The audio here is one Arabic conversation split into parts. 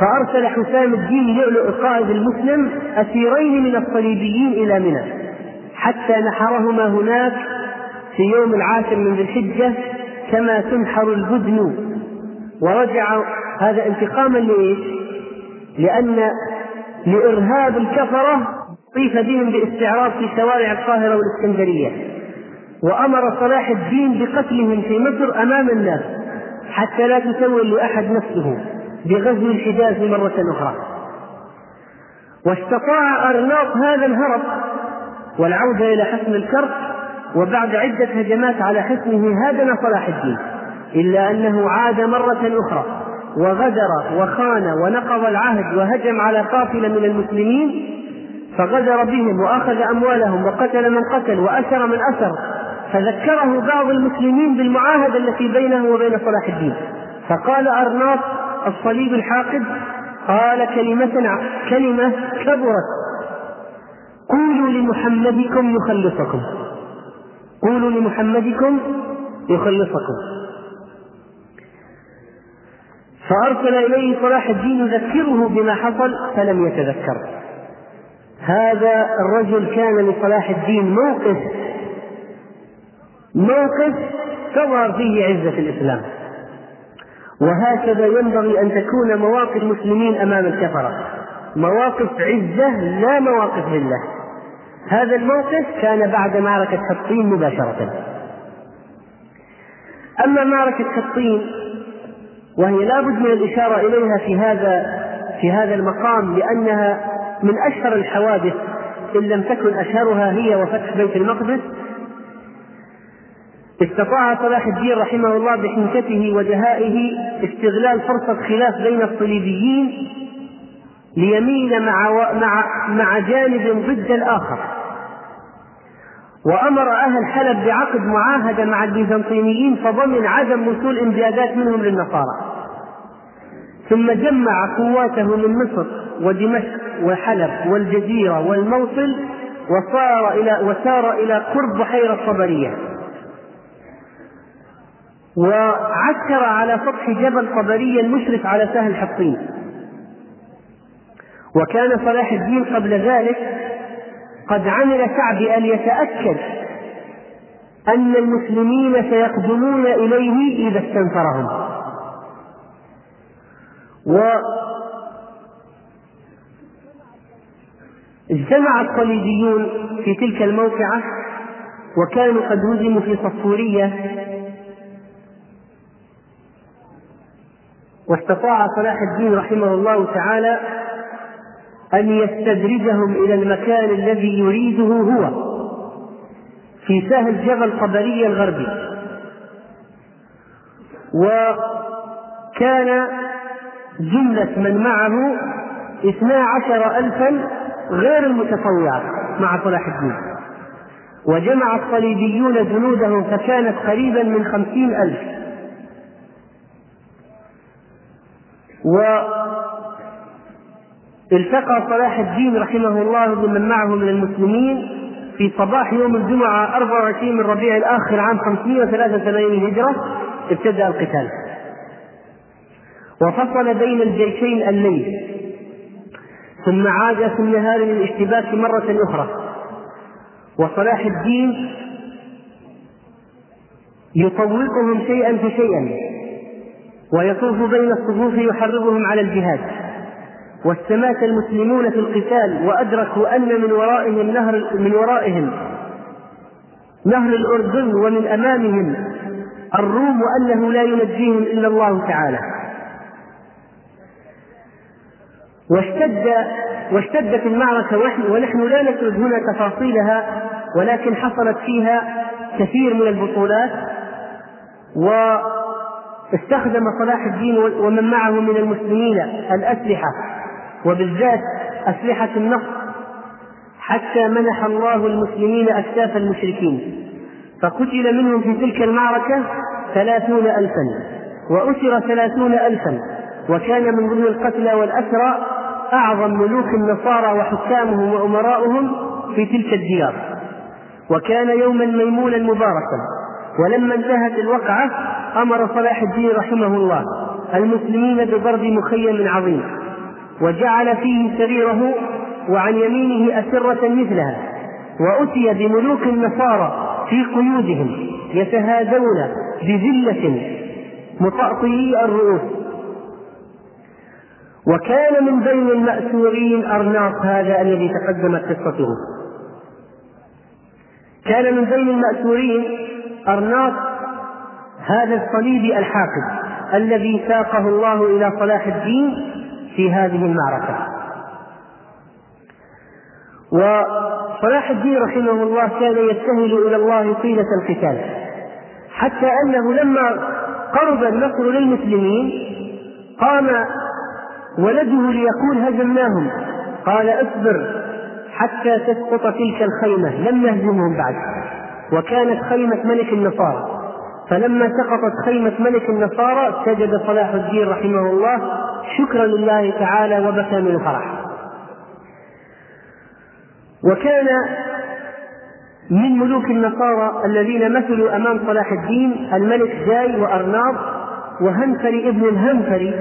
فأرسل حسام الدين لؤلؤ القائد المسلم أسيرين من الصليبيين إلى منى حتى نحرهما هناك في يوم 10 من ذي الحجة كما تنحر البدن. ورجع هذا انتقاما لإيش؟ لأن لإرهاب الكفرة طيف بهم باستعراض في شوارع القاهرة والإسكندرية، وأمر صلاح الدين بقتلهم في مصر أمام الناس حتى لا تسول لأحد نفسه بغزو الحجاز مرة أخرى. واستطاع أرناط هذا الهرب والعودة إلى حصن الكرك، وبعد عدة هجمات على حصنه هادم صلاح الدين، إلا أنه عاد مرة أخرى وغدر وخان ونقض العهد وهجم على قافلة من المسلمين فغدر بهم وأخذ أموالهم وقتل من قتل وأسر من أسر، فذكره بعض المسلمين بالمعاهدة التي بينه وبين صلاح الدين، فقال أرناط الصليب الحاقد قال كلمة كبرت: قولوا لمحمدكم يخلصكم. فأرسل إليه صلاح الدين يذكره بما حصل فلم يتذكر. هذا الرجل كان لصلاح الدين موقف تظهر فيه عزة الإسلام، وهكذا ينبغي أن تكون مواقف المسلمين أمام الكفرة، مواقف عزة لا مواقف ذلة. هذا الموقف كان بعد معركة حطين مباشرة. أما معركة حطين وهي لا بد من الإشارة إليها في هذا المقام، لأنها من أشهر الحوادث إن لم تكن أشهرها، هي وفتح بيت المقدس. استطاع صلاح الدين رحمه الله بحنكته وجهائه استغلال فرصة خلاف بين الصليبيين ليميل مع جانب ضد الآخر، وأمر أهل حلب بعقد معاهدة مع البيزنطيين فضمن عدم وصول إمدادات منهم للنصارى، ثم جمع قواته من مصر ودمشق وحلب والجزيرة والموصل وسار إلى قرب بحيرة الصبرية، وعكر على سطح جبل صبرية المشرف على سهل حطين. وكان صلاح الدين قبل ذلك قد عمل كعبة أن يتأكد أن المسلمين سيقدمون إليه إذا استنفرهم، واجتمع الصليبيون في تلك الموقعة وكانوا قد هزموا في صفورية، واستطاع صلاح الدين رحمه الله تعالى أن يستدرجهم إلى المكان الذي يريده هو في سهل جبل صبرية الغربي. وكان جملة من معه 12,000 غير المتطوعة مع صلاح الدين، وجمع الصليبيون جنودهم فكانت قريبا من 50,000. والتقى صلاح الدين رحمه الله بمن معه من المسلمين في صباح يوم الجمعة 24 من ربيع الآخر عام 583 هجرة. ابتدأ القتال وفصل بين الجيشين الليل، ثم عاد في النهار للاشتباك مرة أخرى، وصلاح الدين يطوقهم شيئا فشيئا ويطوف بين الصفوف يحرضهم على الجهاد. واستمات المسلمون في القتال وأدركوا أن من ورائهم نهر الأردن ومن أمامهم الروم، وأنه لا ينجيهم إلا الله تعالى. واشتدت المعركة ونحن لا نسرد هنا تفاصيلها، ولكن حصلت فيها كثير من البطولات، واستخدم صلاح الدين ومن معه من المسلمين الأسلحة وبالذات أسلحة النصر حتى منح الله المسلمين أكتاف المشركين، فقتل منهم في تلك المعركة 30,000 وأسر 30,000، وكان من ضمن القتلى والأسرى أعظم ملوك النصارى وحكامهم وأمراؤهم في تلك الديار. وكان يوما ميمونا مباركا. ولما انتهت الوقعة أمر صلاح الدين رحمه الله المسلمين بضرب مخيم عظيم وجعل فيه سريره وعن يمينه أسرة مثلها، وأتي بملوك النصارى في قيودهم يتهادون بذلة مطأطئي الرؤوس. وكان من بين المأسورين أرناط، هذا الذي تقدمت قصته. كان من بين المأسورين أرناط هذا الصليبي الحاقد الذي ساقه الله إلى صلاح الدين في هذه المعركة. وصلاح الدين رحمه الله كان يستهل إلى الله طيلة القتال، حتى أنه لما قرب النصر للمسلمين قام ولده ليقول هزمناهم، قال اصبر حتى تسقط تلك الخيمة، لم نهزمهم بعد. وكانت خيمة ملك النصارى، فلما سقطت خيمة ملك النصارى سجد صلاح الدين رحمه الله شكرا لله تعالى وبكى من الفرح. وكان من ملوك النصارى الذين مثلوا أمام صلاح الدين الملك جاي وأرناط وهنفري ابن الهنفري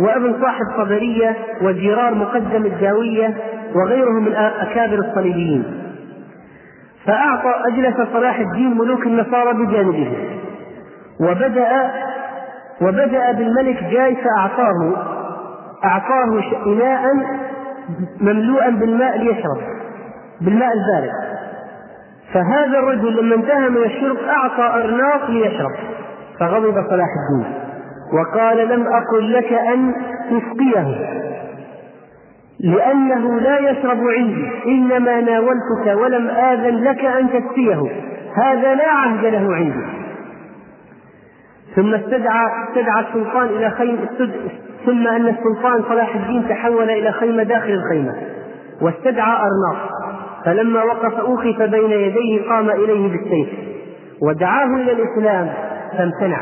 وابن صاحب صفورية وجرار مقدم الجاوية وغيرهم من أكابر الصليبيين. أجلس صلاح الدين ملوك النصارى بجانبه، وبدأ بالملك جاي فأعطاه إناء مملوءا بالماء ليشرب بالماء البارد. فهذا الرجل لما انتهى من الشرب أعطى أرناط ليشرب، فغضب صلاح الدين وقال لم أقل لك أن تسقيه، لأنه لا يشرب عندي، إنما ناولتك ولم آذن لك أن تسقيه، هذا لا عهد له عندي. ثم استدعى السلطان إلى خيمة، ثم أن السلطان صلاح الدين تحول إلى خيمة داخل الخيمة واستدعى أرناط، فلما وقف أوقف بين يديه قام إليه بالسيف ودعاه إلى الإسلام فامتنع،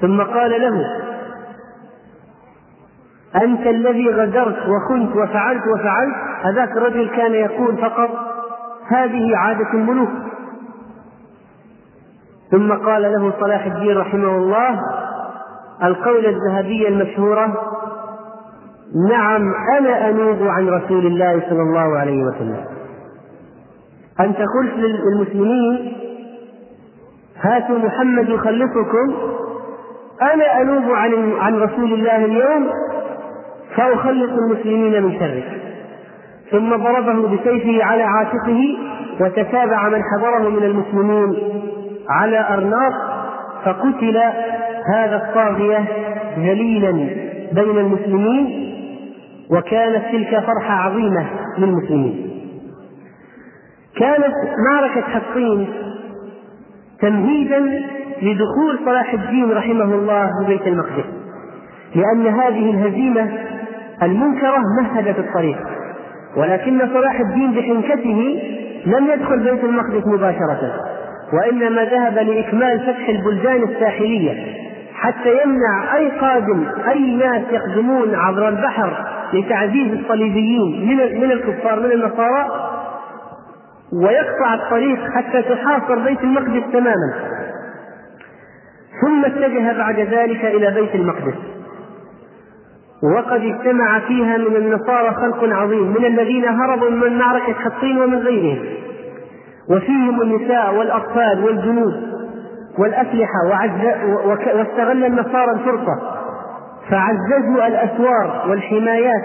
ثم قال له أنت الذي غدرت وخنت وفعلت. هذاك الرجل كان يقول فقط هذه عادة الملوك. ثم قال له صلاح الدين رحمه الله القولة الذهبية المشهورة: نعم أنا أنوب عن رسول الله صلى الله عليه وسلم. أنت قلت للمسلمين هاتوا محمد يخلصكم، أنا أنوب عن رسول الله اليوم فأخلص المسلمين من شره. ثم ضربه بسيفه على عاتقه، وتتابع من حضره من المسلمين على أرناط، فقتل هذا الطاغية ذليلا بين المسلمين، وكانت تلك فرحة عظيمة للمسلمين. كانت معركة حطين تمهيدا لدخول صلاح الدين رحمه الله ببيت المقدس، لأن هذه الهزيمة المنكرة مهدت الطريق، ولكن صلاح الدين بحنكته لم يدخل بيت المقدس مباشرة، وإنما ذهب لإكمال فتح البلدان الساحلية حتى يمنع أي قادم، أي ناس يقدمون عبر البحر لتعزيز الصليبيين من الكفار من النصارى، ويقطع الطريق حتى تحاصر بيت المقدس تماما. ثم اتجه بعد ذلك إلى بيت المقدس، وقد اجتمع فيها من النصارى خلق عظيم من الذين هربوا من معركة حطين ومن غيرهم، وفيهم النساء والأطفال والجنود والأسلحة، واستغل النصارى الفرصة فعززوا الأسوار والحمايات،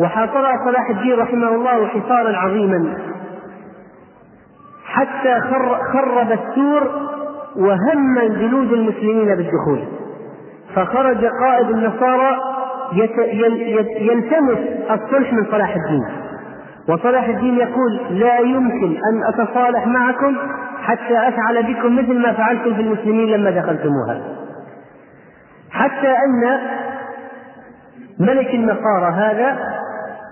وحاصرها صلاح الدين رحمه الله حصارا عظيما حتى خرب السور وهم جنود المسلمين بالدخول. فخرج قائد النصارى يلتمس الصلح من صلاح الدين، وصلاح الدين يقول لا يمكن أن أتصالح معكم حتى أفعل بكم مثل ما فعلتم في المسلمين لما دخلتموها. حتى أن ملك النصارى هذا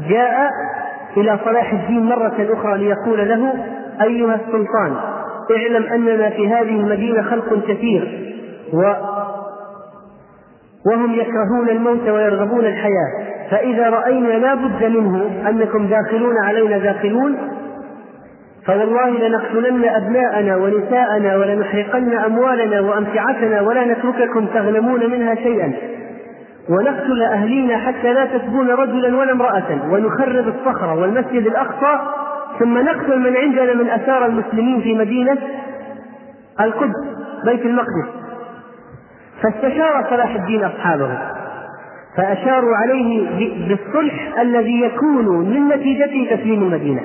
جاء إلى صلاح الدين مرة أخرى ليقول له أيها السلطان اعلم أننا في هذه المدينة خلق كثير وهم يكرهون الموت ويرغبون الحياة، فإذا رأينا لا بد منه أنكم داخلون علينا داخلون، فوالله لنقتلن أبناءنا ونساءنا ولنحرقن أموالنا وأمتعتنا ولا نترككم تغنمون منها شيئا، ونقتل أهلينا حتى لا تسبون رجلا ولا امرأة، ونخرب الصخرة والمسجد الأقصى، ثم نقتل من عندنا من أسار المسلمين في مدينة القدس بيت المقدس. فاستشار صلاح الدين أصحابه فأشاروا عليه بالصلح الذي يكون من نتيجة تسليم المدينة،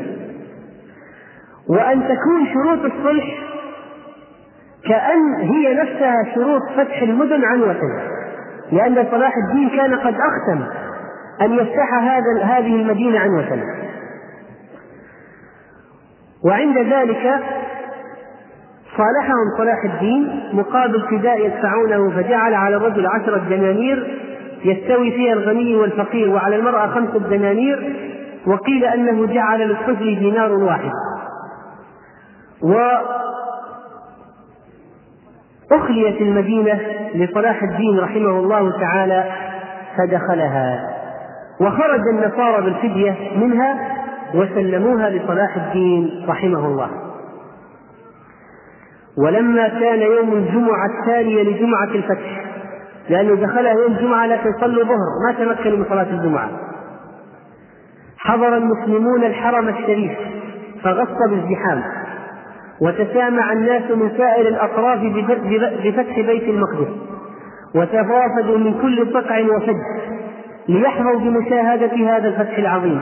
وأن تكون شروط الصلح كأن هي نفسها شروط فتح المدن عن وطن، لأن صلاح الدين كان قد أختم أن يفتح هذه المدينة عن وطن. وعند ذلك صالحهم صلاح الدين مقابل فداء يدفعونه، فجعل على الرجل 10 دنانير يستوي فيها الغني والفقير، وعلى المرأة 5 دنانير، وقيل أنه جعل للطفل دينار واحد. وأخليت المدينة لصلاح الدين رحمه الله تعالى فدخلها، وخرج النصارى بالفدية منها وسلموها لصلاح الدين رحمه الله. ولما كان يوم الجمعة التالية لجمعة الفتح، لأنه دخلها يوم الجمعة لكن صلوا ظهر ما تمكنوا من صلاة الجمعة، حضر المسلمون الحرم الشريف فغص بالزحام، وتسامع الناس من سائر الأطراف بفتح بيت المقدس، وتفافدوا من كل قطع وفج ليحظوا بمشاهدة هذا الفتح العظيم،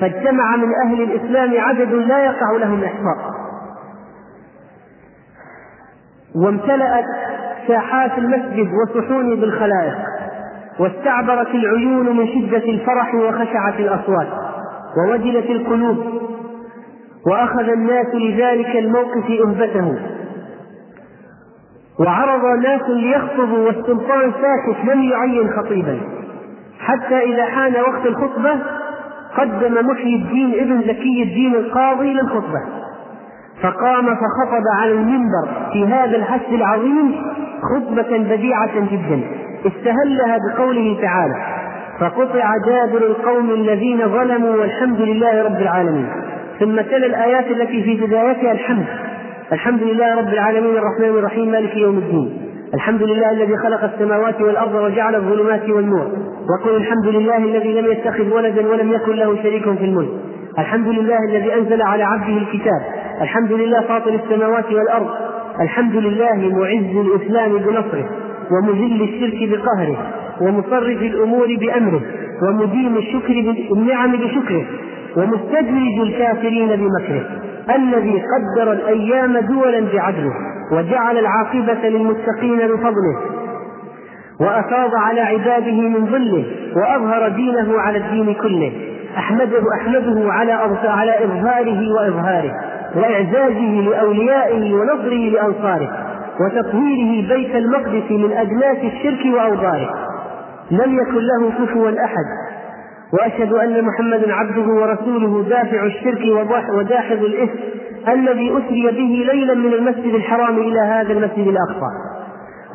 فاجتمع من أهل الإسلام عدد لا يقع لهم إحصاء، وامتلأت ساحات المسجد وصحونه بالخلائق، واستعبرت العيون من شدة الفرح، وخشعت الأصوات، ووجلت القلوب، وأخذ الناس لذلك الموقف أهبته، وعرض ناس ليخطبوا والسلطان ساكت لم يعين خطيبا، حتى إذا حان وقت الخطبة قدم محي الدين ابن ذكي الدين القاضي للخطبة، فقام فخطب على المنبر في هذا الحفل العظيم خطبة بديعة جدا استهلها بقوله تعالى: فقطع دابر القوم الذين ظلموا والحمد لله رب العالمين. ثم تلا الآيات التي في بدايتها الحمد: الحمد لله رب العالمين الرحمن الرحيم مالك يوم الدين، الحمد لله الذي خلق السماوات والأرض وجعل الظلمات والنور، وقل الحمد لله الذي لم يتخذ ولدا ولم يكن له شريك في الملك، الحمد لله الذي أنزل على عبده الكتاب، الحمد لله فاطر السماوات والأرض، الحمد لله معز الإسلام بنصره، ومذل الشرك بقهره، ومصرف الأمور بأمره، ومديم الشكر بالنعم بشكره، ومستدرج الكافرين بمكره، الذي قدر الأيام دولا بعدله، وجعل العاقبة للمتقين بفضله، وأفاض على عباده من ظله، وأظهر دينه على الدين كله، أحمده على إظهاره وإظهاره، وإعزازه لأوليائه، ونصره لأنصاره، وتطهيره بيت المقدس من أجناس الشرك وأوضاره، لم يكن له كفوا أحد. وأشهد أن محمدا عبده ورسوله، دافع الشرك وداحظ الإثم، الذي أسري به ليلا من المسجد الحرام إلى هذا المسجد الأقصى،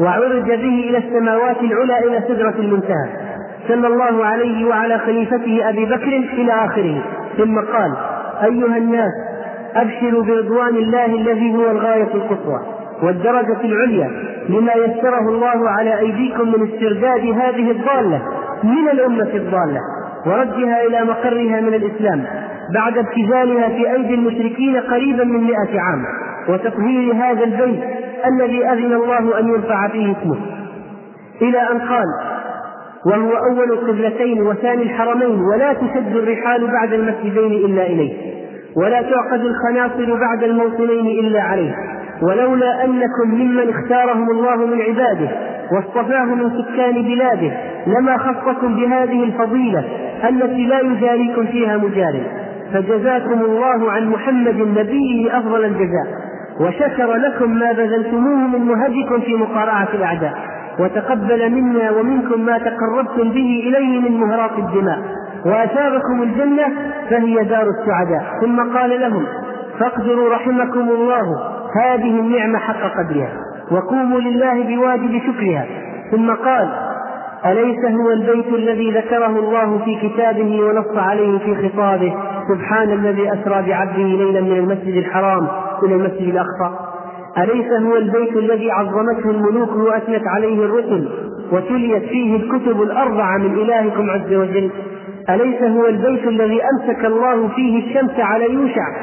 وعرج به إلى السماوات العلى إلى سدرة المنتهى، صلى الله عليه وعلى خليفته أبي بكر إلى آخره. ثم قال: أيها الناس، أبشروا برضوان الله الذي هو الغاية القصوى والدرجة العليا، لما يسره الله على أيديكم من استرداد هذه الضالة من الأمة الضالة، وردها إلى مقرها من الإسلام، بعد ابتذالها في أيدي المشركين قريبا من 100 عام، وتطهير هذا البيت الذي أذن الله أن يرفع فيه اسمه. إلى أن قال: وهو أول القبلتين وثاني الحرمين، ولا تشد الرحال بعد المسجدين إلا إليه، ولا تعقد الخناصر بعد الموطنين إلا عليه، ولولا أنكم ممن اختارهم الله من عباده واصطفاه من سكان بلاده، لما خصكم بهذه الفضيلة التي لا يجاريكم فيها مجاري. فجزاكم الله عن محمد نبيه أفضل الجزاء، وشكر لكم ما بذلتموه من مهجكم في مقارعة الأعداء، وتقبل منا ومنكم ما تقربتم به إليه من مهراق الدماء، وأثابكم الجنة فهي دار السعداء. ثم قال لهم: فاقدروا رحمكم الله هذه النعمة حق قدرها، وقوموا لله بواجب شكرها. ثم قال: أليس هو البيت الذي ذكره الله في كتابه ونص عليه في خطابه: سبحان الذي أسرى بعبده ليلا من المسجد الحرام إلى المسجد الأقصى؟ أليس هو البيت الذي عظمته الملوك وأثنت عليه الرسل، وتليت فيه الكتب الأربعة من إلهكم عز وجل، أليس هو البيت الذي أمسك الله فيه الشمس على يوشع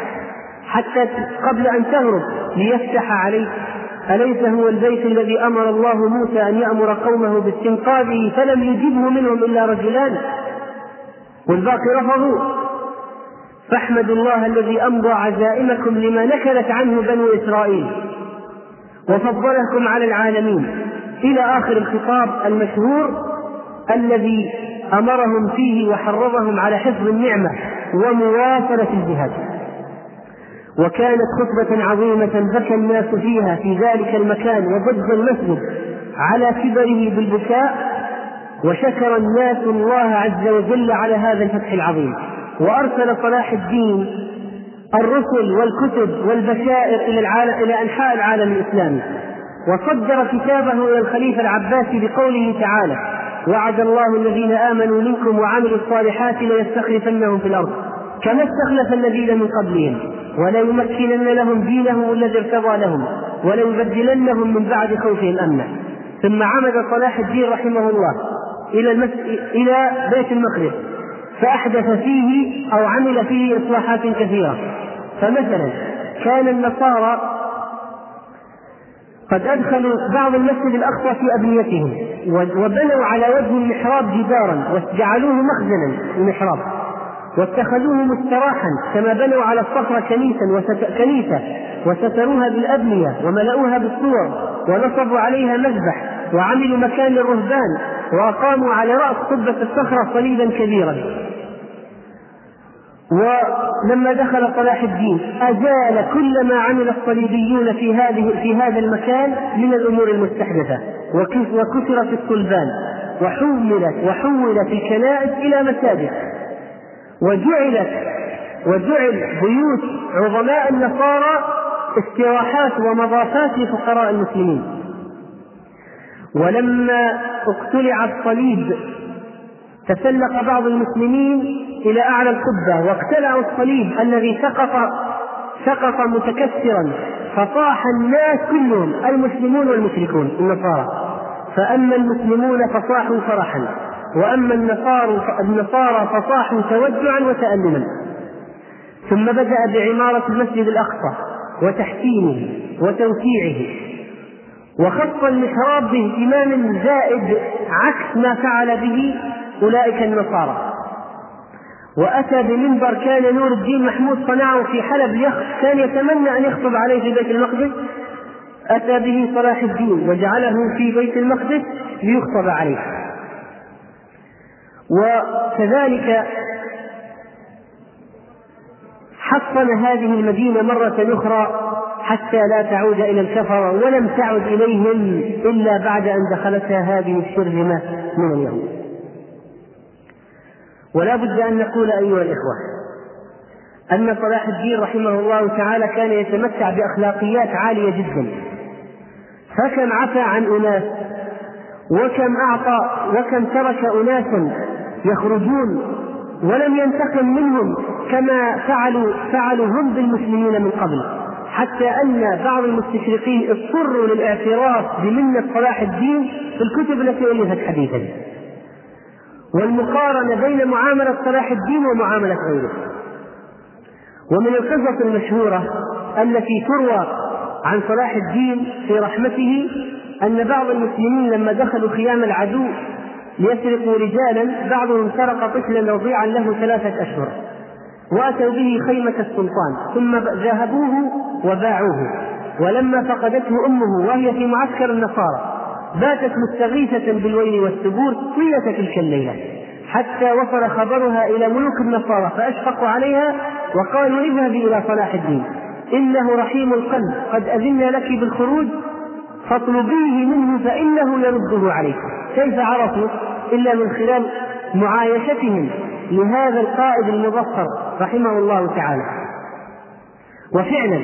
حتى قبل أن تهرب ليفتح عليه؟ أليس هو البيت الذي أمر الله موسى أن يأمر قومه باستنقاذه فلم يجبه منهم إلا رجلان والباقي رفضوا؟ فاحمدوا الله الذي أمضى عزائمكم لما نكلت عنه بنو إسرائيل وفضلكم على العالمين، إلى آخر الخطاب المشهور الذي أمرهم فيه وحرضهم على حفظ النعمة ومواصلة الجهاد. وكانت خطبة عظيمة بكى الناس فيها في ذلك المكان وضج المسجد على كبره بالبكاء، وشكر الناس الله عز وجل على هذا الفتح العظيم. وأرسل صلاح الدين الرسل والكتب والبشائر إلى أنحاء العالم الإسلامي، وصدر كتابه إلى الخليفة العباسي بقوله تعالى: وعد الله الذين آمنوا منكم وعملوا الصالحات ليستخلفنهم في الأرض كما استخلف الذين من قبلهم وليمكنن لهم دينهم الذي ارتضى لهم وليبدلنهم من بعد خوفهم أمنا. ثم عمد صلاح الدين رحمه الله إلى بيت المقدس فأحدث فيه أو عمل فيه إصلاحات كثيرة. فمثلا كان النصارى قد أدخلوا بعض المسجد الأقصى في أبنيتهم وبنوا على وجه المحراب جدارا وجعلوه مخزنا المحراب واتخذوه مستراحا، كما بنوا على الصخرة كنيسة وستروها بالأبنية وملؤوها بالصور ونصبوا عليها مذبح وعملوا مكان للرهبان وأقاموا على رأس قبة الصخرة صليبا كبيرا. ولما دخل صلاح الدين أزال كل ما عمل الصليبيون في هذا المكان من الأمور المستحدثة، وكسرت الصلبان وحولت الكنائس إلى مساجد، وجعل بيوت عظماء النصارى استراحات ومضافات لفقراء المسلمين. ولما اقتلع الصليب تسلق بعض المسلمين إلى أعلى القبة واقتلعوا الصليب الذي سقط متكسرا، فطاح الناس كلهم المسلمون والمشركون النصارى، فأما المسلمون فصاحوا فرحا وأما النصارى فصاحوا توجعا وتألما. ثم بدأ بعمارة المسجد الأقصى وتحسينه وتوسيعه، وخط المحراب باهتمام زائد عكس ما فعل به أولئك النصارى. وأتى بمنبر كان نور الدين محمود صنعه في حلب كان يتمنى أن يخطب عليه في بيت المقدس، أتى به صلاح الدين وجعله في بيت المقدس ليخطب عليه. وكذلك حصن هذه المدينة مرة أخرى حتى لا تعود إلى الكفرة، ولم تعد إليهم إلا بعد أن دخلتها هذه الشرذمة من اليوم. ولا بد أن نقول أيها الإخوة أن صلاح الدين رحمه الله تعالى كان يتمتع بأخلاقيات عالية جدا، فكم عفى عن أناس وكم أعطى وكم ترك أناسا يخرجون ولم ينتقم منهم كما فعلوا هم بالمسلمين من قبل، حتى أن بعض المستشرقين اضطروا للاعتراف بمنة صلاح الدين في الكتب التي ألفت حديثا، والمقارنة بين معاملة صلاح الدين ومعاملة غيره. ومن القصص المشهورة التي تروى عن صلاح الدين في رحمته أن بعض المسلمين لما دخلوا خيام العدو ليسرقوا رجالا بعضهم سرق طفلا رضيعا له 3 أشهر، وأتوا به خيمة السلطان ثم ذهبوه وباعوه. ولما فقدته أمه وهي في معسكر النصارى باتت مستغيثة بالويل والثبور طيلة تلك الليلة، حتى وصل خبرها إلى ملوك النصارى فأشفقوا عليها وقالوا: اذهبي إلى صلاح الدين إنه رحيم القلب، قد أذن لك بالخروج فاطلبيه منه فإنه يرده عليك. كيف عرفوا؟ إلا من خلال معايشتهم لهذا القائد المظفر رحمه الله تعالى. وفعلا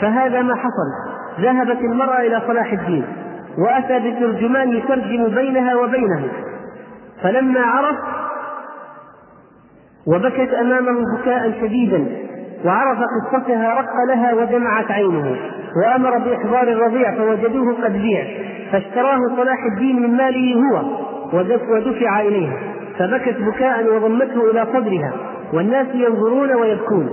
فهذا ما حصل، ذهبت المرأة إلى صلاح الدين وأتى بترجمان يترجم بينها وبينه، فلما عرف وبكت أمامه بكاء شديدا وعرف قصتها رق لها ودمعت عينه، وأمر بإحضار الرضيع فوجدوه قد بيع، فاشتراه صلاح الدين من ماله هو ودفع إليها، فبكت بكاء وضمته إلى صدرها والناس ينظرون ويبكون،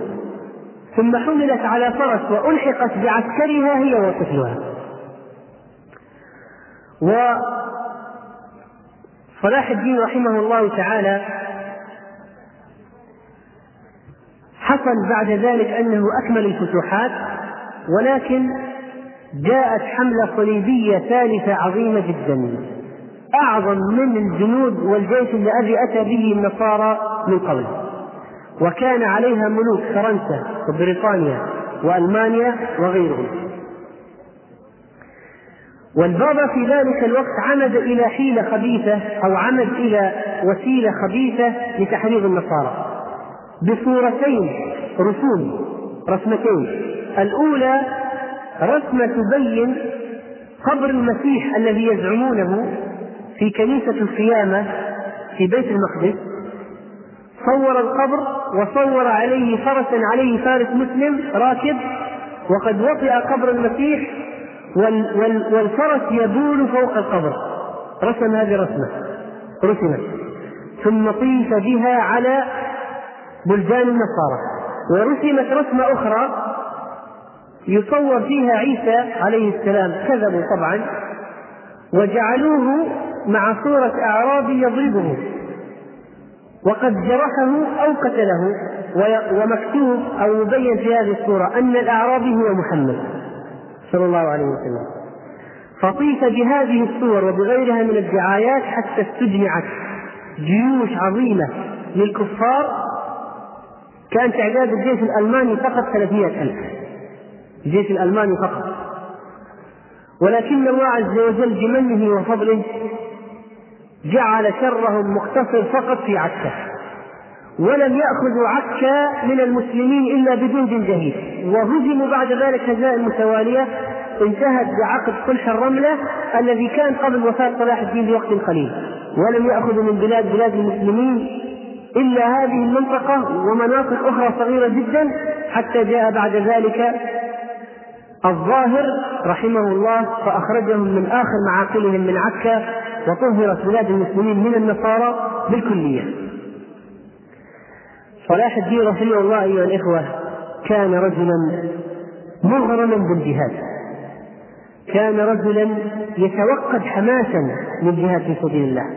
ثم حملت على فرس وألحقت بعسكرها هي وطفلها. وصلاح الدين رحمه الله تعالى حصل بعد ذلك أنه أكمل الفتوحات، ولكن جاءت حملة صليبية ثالثة عظيمة جدا، أعظم من الجنود والجيش الذي أتى به النصارى من قبل، وكان عليها ملوك فرنسا وبريطانيا وألمانيا وغيرهم. والبابا في ذلك الوقت عمد إلى حيلة خبيثة، أو عمد إلى وسيلة خبيثة لتحريض النصارى بصورتين رسمتين. الأولى رسمة تبين قبر المسيح الذي يزعمونه في كنيسة القيامة في بيت المقدس، صور القبر وصور عليه فرسا عليه فارس مسلم راكب وقد وطئ قبر المسيح والفرس يبول فوق القبر، رسم هذه رسمة ثم طيف بها على بلدان النصارى. ورسمت رسمة أخرى يصور فيها عيسى عليه السلام، كذبوا طبعا وجعلوه مع صورة أعرابي يضربه وقد جرحه أو قتله، ومكتوب أو مبين في هذه الصورة أن الأعرابي هو محمد صلى الله عليه وسلم. فطيف بهذه الصور وبغيرها من الدعايات حتى استجمعت جيوش عظيمة للكفار، كان تعداد الجيش الألماني فقط 300,000 الجيش الألماني فقط، ولكن الله عز وجل بمنه وفضله جعل شرهم مقتصر فقط في عكا، ولم يأخذوا عكا من المسلمين إلا بجند جهيد، وهزموا بعد ذلك هزائم متوالية انتهت بعقد صلح الرملة الذي كان قبل وفاة صلاح الدين بوقت قليل، ولم يأخذوا من بلاد المسلمين إلا هذه المنطقة ومناطق أخرى صغيرة جدا، حتى جاء بعد ذلك الظاهر رحمه الله فأخرجهم من آخر معاقلهم من عكا، وطهرت بلاد المسلمين من النصارى بالكلية. صلاح الدين رحمه الله أيها الإخوة كان رجلا مغرما بالجهاد، كان رجلا يتوقد حماسا للجهاد في سبيل الله،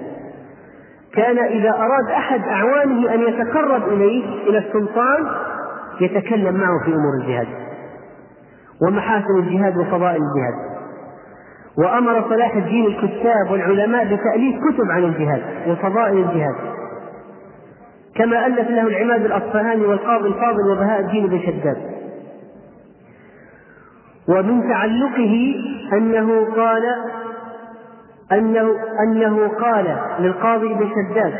كان إذا أراد أحد أعوانه أن يتقرب إليه إلى السلطان يتكلم معه في أمور الجهاد ومحاسن الجهاد وفضائل الجهاد. وأمر صلاح الدين الكتاب والعلماء بتأليف كتب عن الجهاد وفضائل الجهاد، كما ألف له العماد الاصفهاني والقاضي الفاضل وبهاء الدين بن شداد. ومن تعلقه أنه قال للقاضي بن شداد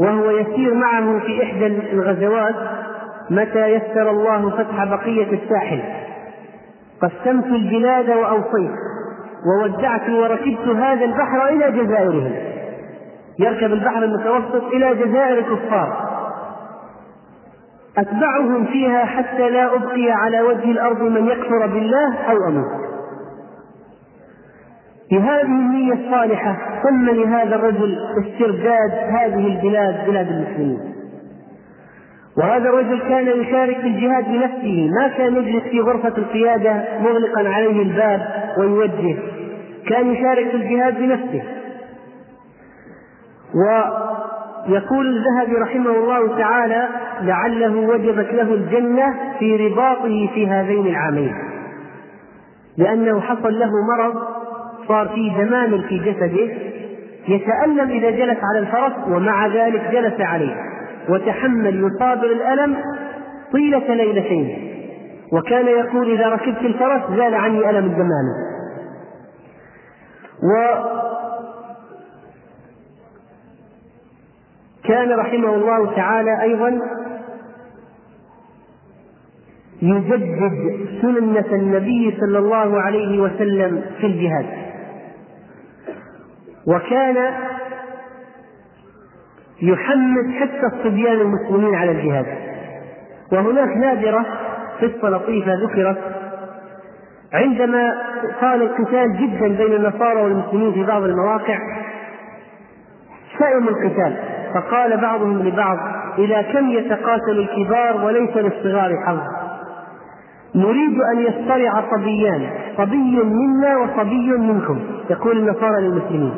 وهو يسير معه في إحدى الغزوات: متى يسر الله فتح بقية الساحل قسمت البلاد وأوصيت وودعت وركبت هذا البحر إلى جزائرهم. يركب البحر المتوسط إلى جزائر الكفار، أتبعهم فيها حتى لا أبقي على وجه الأرض من يكفر بالله أو أموت. لهذه النية الصالحة ثم لهذا الرجل استرداد هذه البلاد بلاد المسلمين. وهذا الرجل كان يشارك في الجهاد بنفسه، ما كان يجلس في غرفة القيادة مغلقا عليه الباب ويوجه، كان يشارك في الجهاد بنفسه. ويقول الذهبي رحمه الله تعالى: لعله وجبت له الجنة في رباطه في هذين العامين، لأنه حصل له مرض صار فيه دمام في جسده يتألم إذا جلس على الفرس، ومع ذلك جلس عليه وتحمل يصابر الألم طيلة ليلتين، وكان يقول: إذا ركبت الفرس زال عني ألم الدمام. وكان رحمه الله تعالى أيضا يجدد سنة النبي صلى الله عليه وسلم في الجهاد، وكان يحمس حتى الصبيان المسلمين على الجهاد، وهناك نادرة قصة لطيفة ذكرت عندما قال القتال جدا بين النصارى والمسلمين في بعض المواقع، سئم القتال فقال بعضهم لبعض: إلى كم يتقاتل الكبار وليس للصغار حظ؟ نريد أن يصطرع صبيان، صبي منا وصبي منكم، يقول النصارى للمسلمين،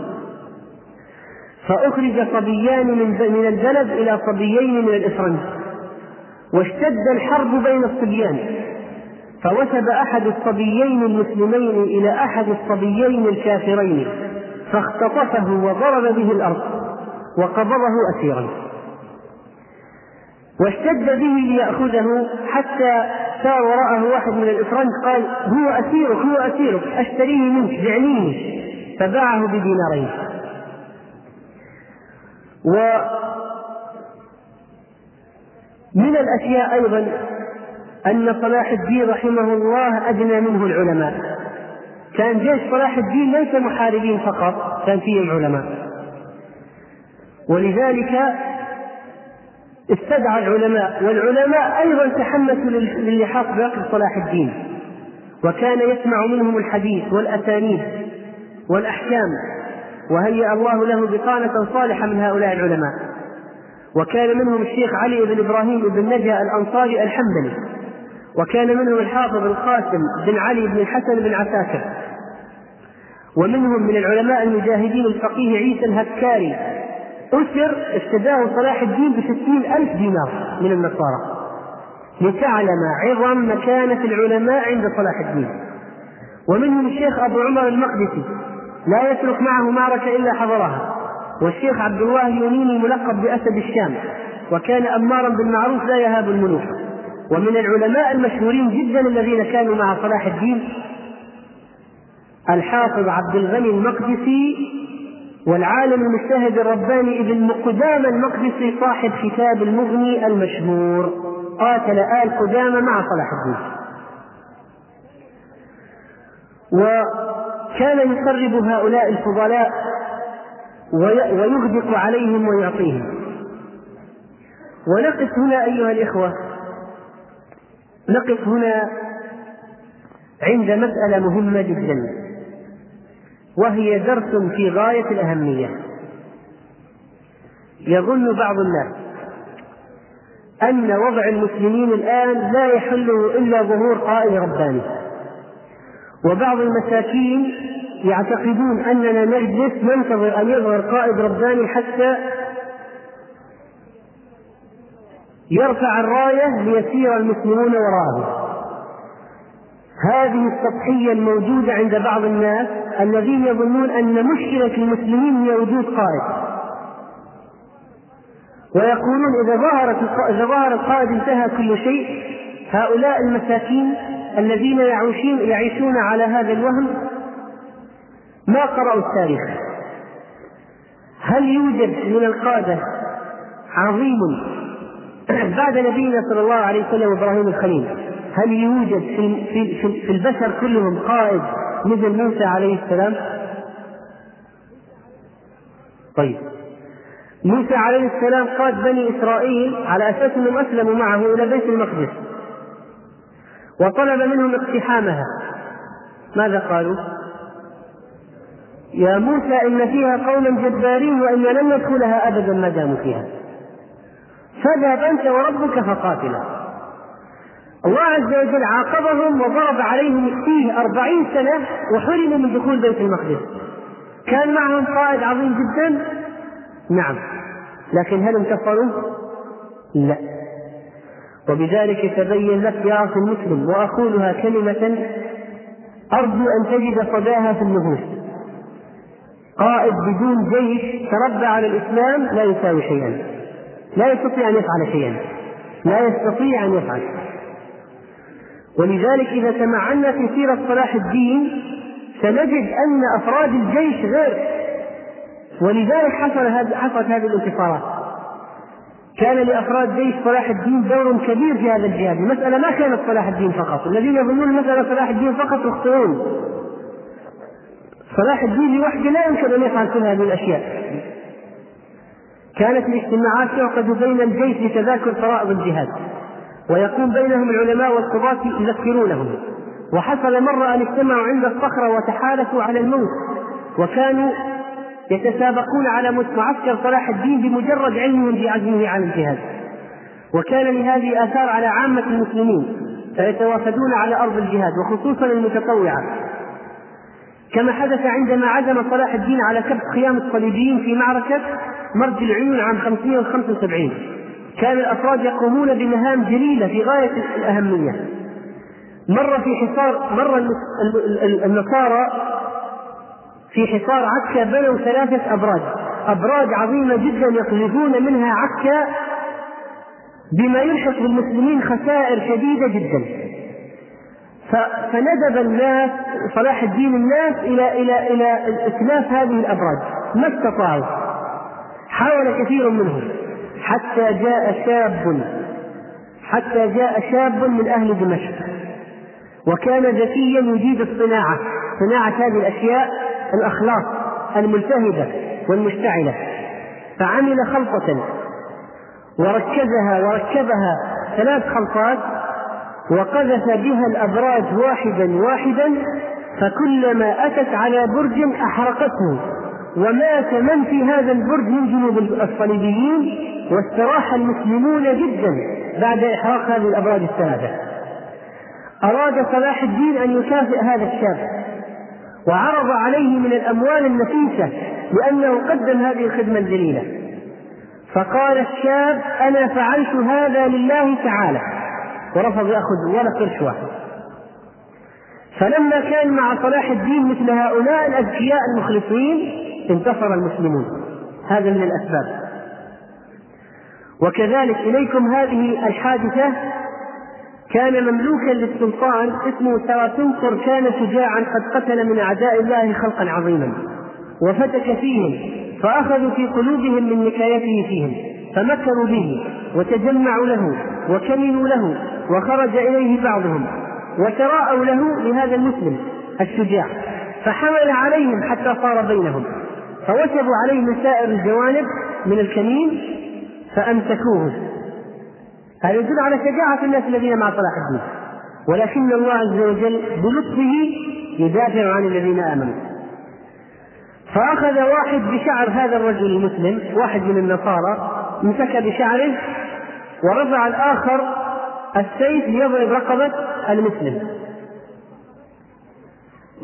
فأخرج صبيان من البلد إلى صبيين من الإفرنج، واشتد الحرب بين الصبيان، فوثب أحد الصبيين المسلمين إلى أحد الصبيين الكافرين فاختطفه وضرب به الأرض وقبضه أسيرا، واشتد به ليأخذه حتى سار وراءه واحد من الإفرنج قال: هو أسيرك أشتريه منك، بعنيه، فباعه بدينارين. ومن الأشياء أيضا أن صلاح الدين رحمه الله أدنى منه العلماء، كان جيش صلاح الدين ليس محاربين فقط، كان فيهم علماء، ولذلك استدعى العلماء، والعلماء أيضا تحمسوا للحاق باقي صلاح الدين، وكان يسمع منهم الحديث والأسانيد والأحكام، وهيأ الله له بطانة صالحة من هؤلاء العلماء، وكان منهم الشيخ علي بن ابراهيم بن نجا الانصاري الحنبلي، وكان منهم الحافظ القاسم بن علي بن حسن بن عساكر، ومنهم من العلماء المجاهدين الفقيه عيسى الهكاري، أسر اشتداه صلاح الدين ب60,000 دينار من النصارى لتعلم عظم مكانة العلماء عند صلاح الدين. ومنهم الشيخ أبو عمر المقدسي لا يترك معه معركة إلا حضرها، والشيخ عبد الله اليونيني ملقب بأسد الشام، وكان أمارا بالمعروف لا يهاب الملوك، ومن العلماء المشهورين جدا الذين كانوا مع صلاح الدين الحافظ عبد الغني المقدسي، والعالم المجتهد الرباني ابن المقدام المقدسي صاحب كتاب المغني المشهور، قاتل آل قدامة مع صلاح الدين. وكان يقرب هؤلاء الفضلاء ويغدق عليهم ويعطيهم. ونقف هنا أيها الإخوة، نقف هنا عند مسألة مهمة جدا، وهي درس في غاية الأهمية. يظن بعض الناس أن وضع المسلمين الآن لا يحله إلا ظهور قائد رباني، وبعض المساكين يعتقدون أننا نجلس ننتظر أن يظهر قائد رباني حتى يرفع الراية ليسير المسلمون وراءه. هذه السطحية الموجودة عند بعض الناس الذين يظنون أن مشكلة المسلمين هي وجود قائد، ويقولون إذا ظهر القائد انتهى كل شيء. هؤلاء المساكين الذين يعيشون على هذا الوهم ما قرأوا التاريخ. هل يوجد من القادة عظيم بعد نبينا صلى الله عليه وسلم وإبراهيم الخليل؟ هل يوجد في البشر كلهم قائد مثل موسى عليه السلام؟ طيب، موسى عليه السلام قاد بني إسرائيل على أساس أنهم أسلموا معه إلى بيت المقدس وطلب منهم اقتحامها، ماذا قالوا؟ يا موسى إن فيها قوما جبارين وإن لن ندخلها أبدا ما داموا فيها، فاذهب أنت وربك فقاتلا. الله عز وجل عاقبهم وضرب عليهم فيه 40 سنة وحرموا من دخول بيت المقدس. كان معهم قائد عظيم جدا، نعم، لكن هل انتصروا؟ لا. وبذلك يتبين لك يا أخي المسلم، وأقولها كلمة أرجو أن تجد صداها في النفوس: قائد بدون جيش تربى على الإسلام لا يساوي شيئا، لا يستطيع أن يفعل شيئا، لا يستطيع أن يفعل. ولذلك إذا تمعنا في سيرة صلاح الدين سنجد أن أفراد الجيش غير، ولذلك حصلت هذه الانتصارات. كان لأفراد جيش صلاح الدين دور كبير في هذا الجهاد. المسألة ما كانت صلاح الدين فقط، الذين يظنون المسألة صلاح الدين فقط يخطئون. صلاح الدين لوحده لا يمكن أن يفعل كل هذه الأشياء. كانت الاجتماعات تعقد بين الجيش لتذاكر فرائض الجهاد، ويكون بينهم العلماء والقضاة يذكرونهم. وحصل مرة أن اجتمعوا عند الصخرة وتحالفوا على الموت، وكانوا يتسابقون على معسكر صلاح الدين بمجرد علمهم بعزمه عن الجهاد. وكان لهذه آثار على عامة المسلمين فيتوافدون على أرض الجهاد، وخصوصا المتطوعة، كما حدث عندما عزم صلاح الدين على كبح قيام الصليبيين في معركة مرج العيون عام 575. كان الأفراد يقومون بمهام جليلة في غاية الأهمية. مرة النصارى في حصار عكا بنوا 3 أبراج عظيمة جدا يقذفون منها عكا، بما يلحق بالمسلمين خسائر شديدة جدا. فندب الناس صلاح الدين الناس إلى إلى إلى إتلاف هذه الأبراج، ما استطاعوا، حاول كثير منهم حتى جاء شاب من أهل دمشق، وكان ذكيا يجيد الصناعة، صناعة هذه الأشياء الأخلاق الملتهبة والمشتعلة، فعمل خلطة وركبها 3 خلطات، وقذف بها الأبراج واحدا، فكلما أتت على برج أحرقته، ومات من في هذا البرج من جنود الصليبيين، واستراح المسلمون جدا بعد إحراق هذه الأبراج 3. أراد صلاح الدين أن يكافئ هذا الشاب، وعرض عليه من الأموال النفيسة لأنه قدم هذه الخدمة الجليلة. فقال الشاب: أنا فعلت هذا لله تعالى، ورفض يأخذ ولا قرش واحد. فلما كان مع صلاح الدين مثل هؤلاء الأذكياء المخلصين انتصر المسلمون. هذا من الأسباب. وكذلك إليكم هذه الحادثة: كان مملوكا للسلطان اسمه تواتينكر، كان شجاعا قد قتل من أعداء الله خلقا عظيما، وفتك فيهم، فأخذوا في قلوبهم من نكايته فيهم، فمكروا به وتجمعوا له وكملوا له، وخرج إليه بعضهم وتراءوا له لهذا المسلم الشجاع، فحمل عليهم حتى صار بينهم، فوثبوا عليه من سائر الجوانب من الكمين فأمسكوه. هذا يدل على شجاعة الناس الذين مع صلاح الدين، ولكن الله عز وجل بلطفه يدافع عن الذين آمنوا. فأخذ واحد بشعر هذا الرجل المسلم، واحد من النصارى، امسك بشعره ورفع الآخر السيف ليضرب رقبة المسلم،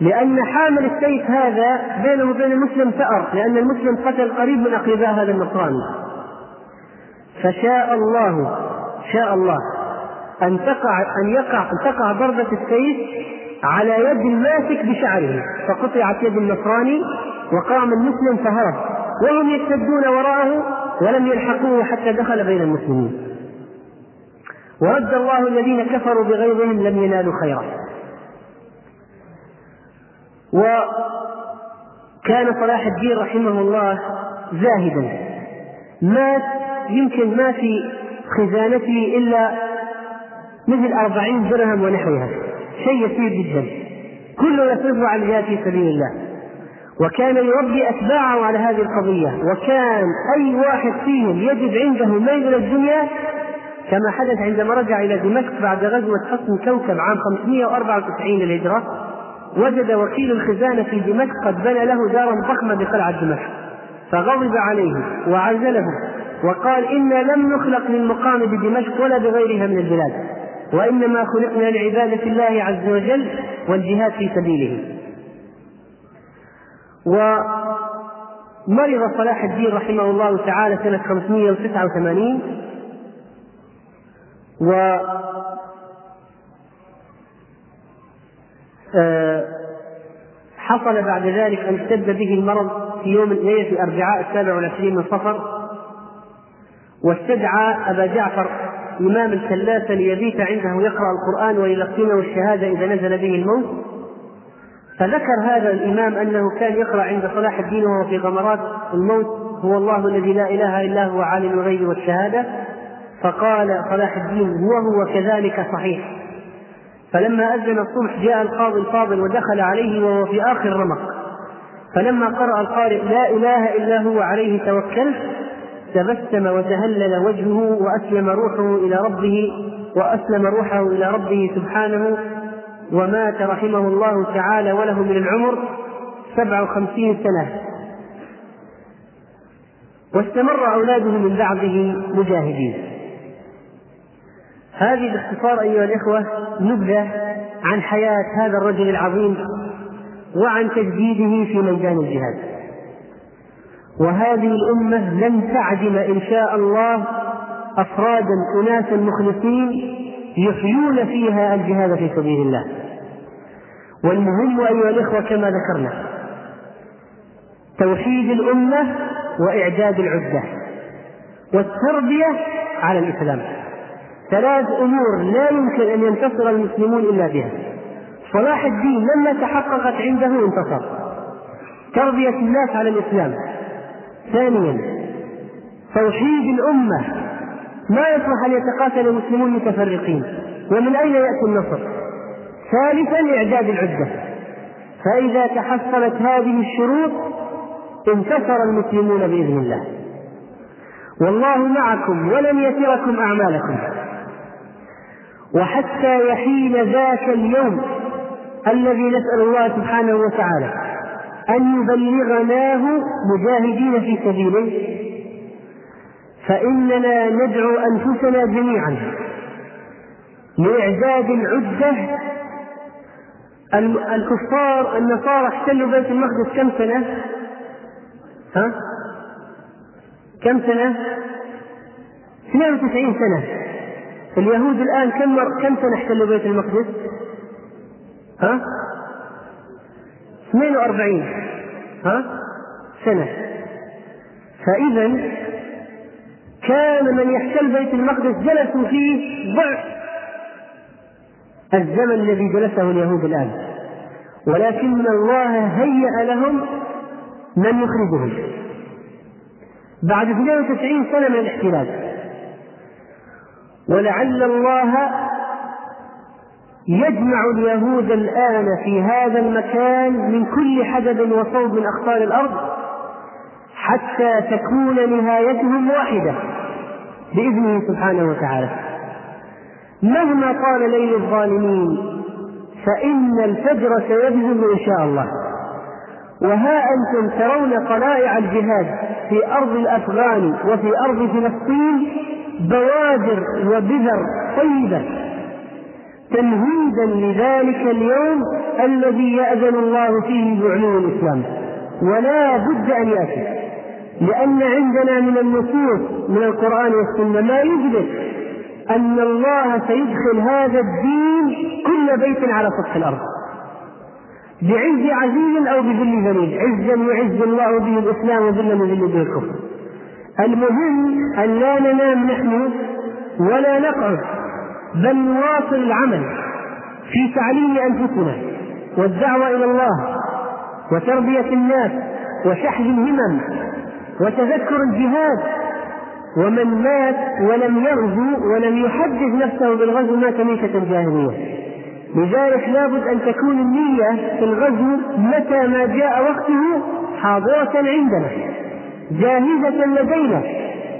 لأن حامل السيف هذا بينه وبين المسلم ثأر، لأن المسلم قتل قريب من أقرباء هذا النصراني. فشاء الله أن تقع ضربة السيف على يد الماسك بشعره، فقطعت يد النصراني، وقام المسلم فهرب، وهم يشدون وراءه ولم يلحقوه حتى دخل بين المسلمين. ورد الله الذين كفروا بغيظهم لم ينالوا خيرا. وكان صلاح الدين رحمه الله زاهدا، ما في خزانته إلا مثل 40 درهم ونحوها، شيء يسير جدا، كله يصرفه على الجهاد في سبيل الله. وكان يربي أتباعه على هذه القضية، وكان أي واحد فيهم يجد عنده ميل الدنيا، كما حدث عندما رجع إلى دمشق بعد غزوة حصن كوكب عام 594 للهجرة، وجد وكيل الخزانة في دمشق قد بنى له دارا ضخمة بقلعة دمشق، فغضب عليه وعزله وقال: إنا لم نخلق للمقام بدمشق ولا بغيرها من البلاد، وإنما خلقنا لعبادة الله عز وجل والجهاد في سبيله. ومرض صلاح الدين رحمه الله تعالى سنة 589، وحصل بعد ذلك أن اشتد به المرض في يوم ليلة الأربعاء 27 من صفر، واستدعى أبا جعفر إمام الثلاثة ليبيت عنده يقرأ القرآن ويلقنه الشهادة إذا نزل به الموت. فذكر هذا الإمام أنه كان يقرأ عند صلاح الدين وهو في غمرات الموت: هو الله الذي لا إله إلا هو عالم الغيب والشهادة. فقال صلاح الدين: وهو كذلك صحيح. فلما أذن الصبح جاء القاضي الفاضل ودخل عليه وهو في آخر رمق، فلما قرأ القارئ: لا إله إلا هو عليه توكلت، تبسم وتهلل وجهه وأسلم روحه إلى ربه وأسلم روحه إلى ربه سبحانه ومات رحمه الله تعالى وله من العمر 57 سنة. واستمر أولاده من بعده مجاهدين. هذه باختصار أيها الإخوة نبذة عن حياة هذا الرجل العظيم وعن تجديده في ميدان الجهاد. وهذه الأمة لن تعدم إن شاء الله أفرادا أناسا مخلصين يحيون فيها الجهاد في سبيل الله. والمهم أيها الإخوة كما ذكرنا توحيد الأمة وإعداد العدة والتربية على الإسلام، ثلاث أمور لا يمكن أن ينتصر المسلمون إلا بها. صلاح الدين لما تحققت عنده انتصر، تربية الناس على الإسلام. ثانيا توحيد الأمة، ما يصلح أن يتقاتل المسلمون متفرقين، ومن أين يأتي النصر؟ ثالثا إعداد العدة. فإذا تحصلت هذه الشروط انتصر المسلمون بإذن الله. والله معكم ولن يتركم أعمالكم. وحتى يحين ذاك اليوم الذي نسأل الله سبحانه وتعالى أن يبلغناه مجاهدين في سبيله، فإننا ندعو أنفسنا جميعا لإعداد العدة. الكفار النصارى احتلوا بيت المقدس كم سنة؟ كم سنة؟ 92 سنة. اليهود الآن كم سنة احتلوا بيت المقدس؟ 42 سنة. فإذا كان من يحتل بيت المقدس جلسوا فيه ضعف الزمن الذي جلسه اليهود الآن، ولكن الله هيأ لهم من يخرجهم بعد 92 سنة من الاحتلال. ولعل الله يجمع اليهود الآن في هذا المكان من كل حدب وصوب من أقطار الأرض حتى تكون نهايتهم واحدة بإذنه سبحانه وتعالى. مهما طال ليل الظالمين فإن الفجر سيبزغ إن شاء الله. وها أنتم ترون طلائع الجهاد في أرض الأفغان وفي أرض فلسطين، بوادر وبذر طيبة تمهيدا لذلك اليوم الذي يأذن الله فيه بعلو الإسلام. ولا بد أن يأتي، لأن عندنا من النصوص من القرآن والسنة ما يثبت أن الله سيدخل هذا الدين كل بيت على سطح الأرض بعز عزيز أو بذل ذليل، عزا يعز الله به الإسلام وذلا يذل به الكفر. المهم أن لا ننام نحن ولا نقعد، بل نواصل العمل في تعليم أنفسنا والدعوة إلى الله وتربية الناس وشحذ الهمم وتذكر الجهاد. ومن مات ولم يغزو ولم يحدث نفسه بالغزو مات ميتة جاهلية. لذلك لابد أن تكون النية في الغزو متى ما جاء وقته حاضرة عندنا جاهزة لدينا،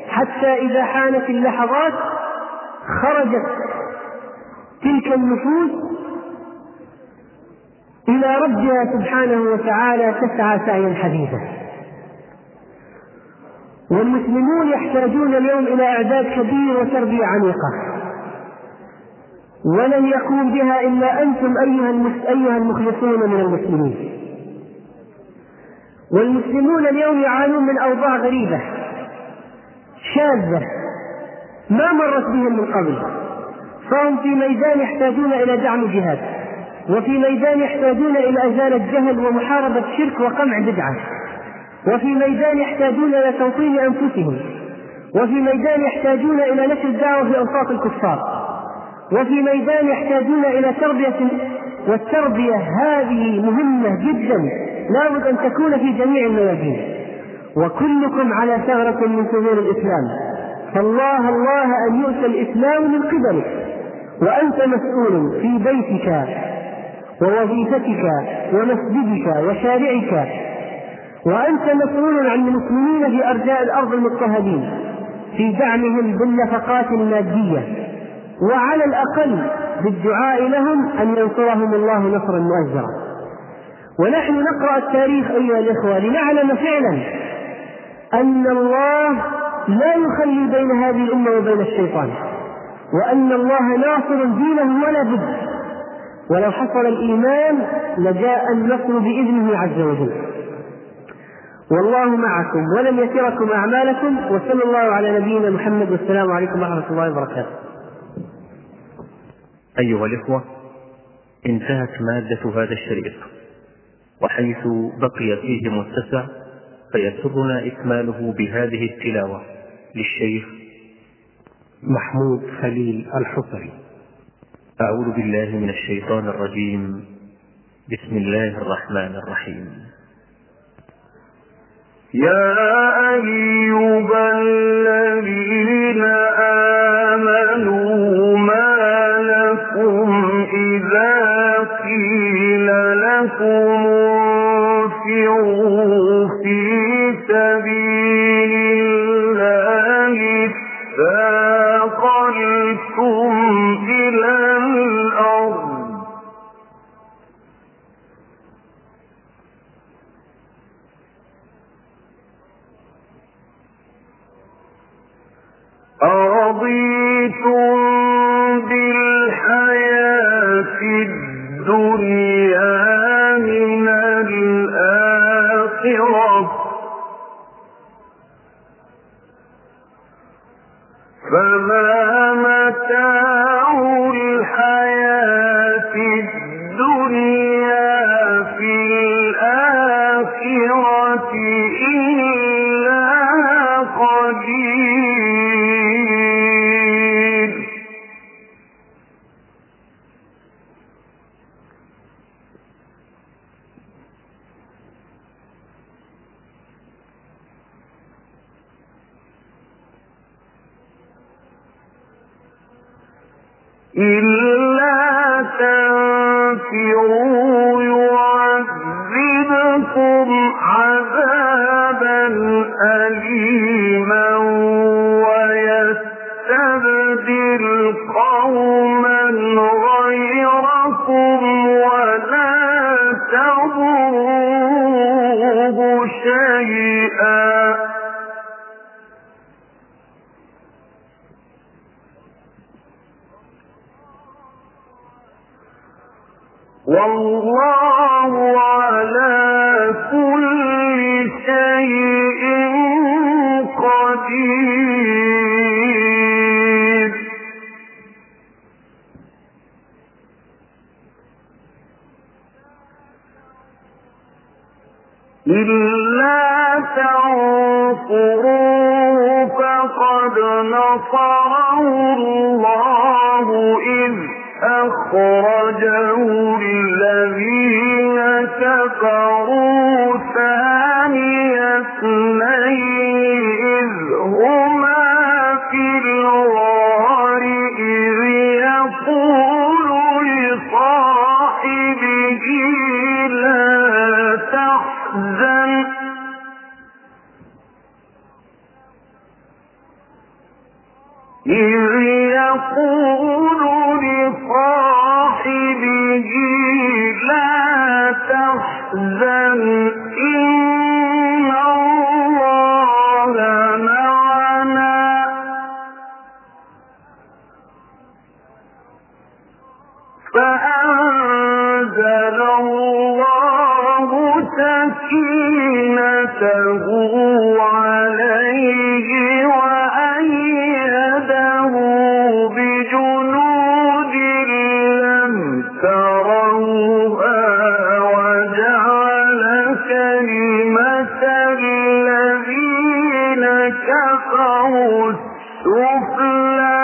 حتى إذا حانت اللحظات خرجت تلك النفوس إلى ربها سبحانه وتعالى تسعى سعيا حديثا. والمسلمون يحتاجون اليوم إلى إعداد كبير وتربية عميقة، ولن يقوم بها إلا أنتم أيها المخلصون من المسلمين. والمسلمون اليوم يعانون من أوضاع غريبة شاذة ما مرت بهم من قبل، فهم في ميدان يحتاجون إلى دعم الجهاد، وفي ميدان يحتاجون إلى إزالة جهل ومحاربة الشرك وقمع بدعة، وفي ميدان يحتاجون إلى تنظيم أنفسهم، وفي ميدان يحتاجون إلى نشر الدعوة في أوساط الكفار، وفي ميدان يحتاجون إلى تربية. والتربية هذه مهمة جدا لابد أن تكون في جميع الميادين. وكلكم على ثغرة من ثغور الإسلام، فالله الله أن يؤتى الإسلام من قبلك، وأنت مسؤول في بيتك ووظيفتك ومسجدك وشارعك، وأنت مسؤول عن المسلمين في أرجاء الأرض المضطهدين في دعمهم بالنفقات المادية وعلى الأقل بالدعاء لهم أن ينصرهم الله نصرا مؤزرا. ونحن نقرأ التاريخ أيها الإخوة لنعلم فعلا أن الله لا يخلي بين هذه الأمة وبين الشيطان، وأن الله ناصر دينه ولا بد. ولو حصل الإيمان لجاء النصر بإذنه عز وجل. والله معكم ولم يتركم أعمالكم، وصلى الله على نبينا محمد، والسلام عليكم ورحمة الله وبركاته. أيها الإخوة، انتهت مادة هذا الشريط، وحيث بقي فيه متسع فيسرنا إكماله بهذه التلاوة للشيخ محمود خليل الحصري. أعوذ بالله من الشيطان الرجيم، بسم الله الرحمن الرحيم. يا أيها الذين آمنوا ما لكم إذا قيل لكم انفروا في سبيل الله اثاقلتم إلى الأرض أرضيتم بالحياة الدنيا من الآخرة فما متاع الحياة الدنيا في الآخرة إلا قليل. إلا تنفروا يعذبكم عذابا أليما ويستبدل قوما غيركم ولا تضروه شيئا والله على كل شيء قدير. إلا تنصروه فقد نصره الله إذ أخرجه الذين كفروا ثاني اثنين إذ هما في الغار إذ يقول لصاحبه لا تحزن إذ يقول لصاحبه لا تحزن إن الله معنا فأنزل الله سكينته عليه السفلى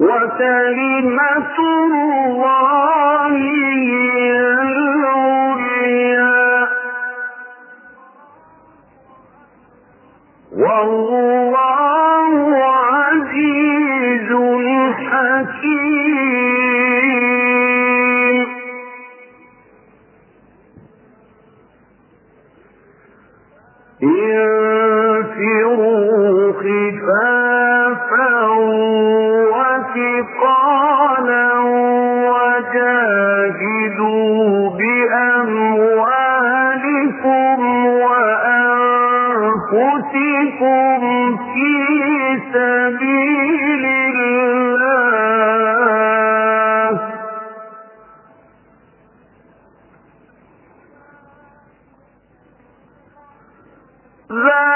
وكلمة الله هي العليا والله عزيز حكيم. وانفروا خفافا وثقالا وجاهدوا بأموالكم وأنفسكم في سبيل الله.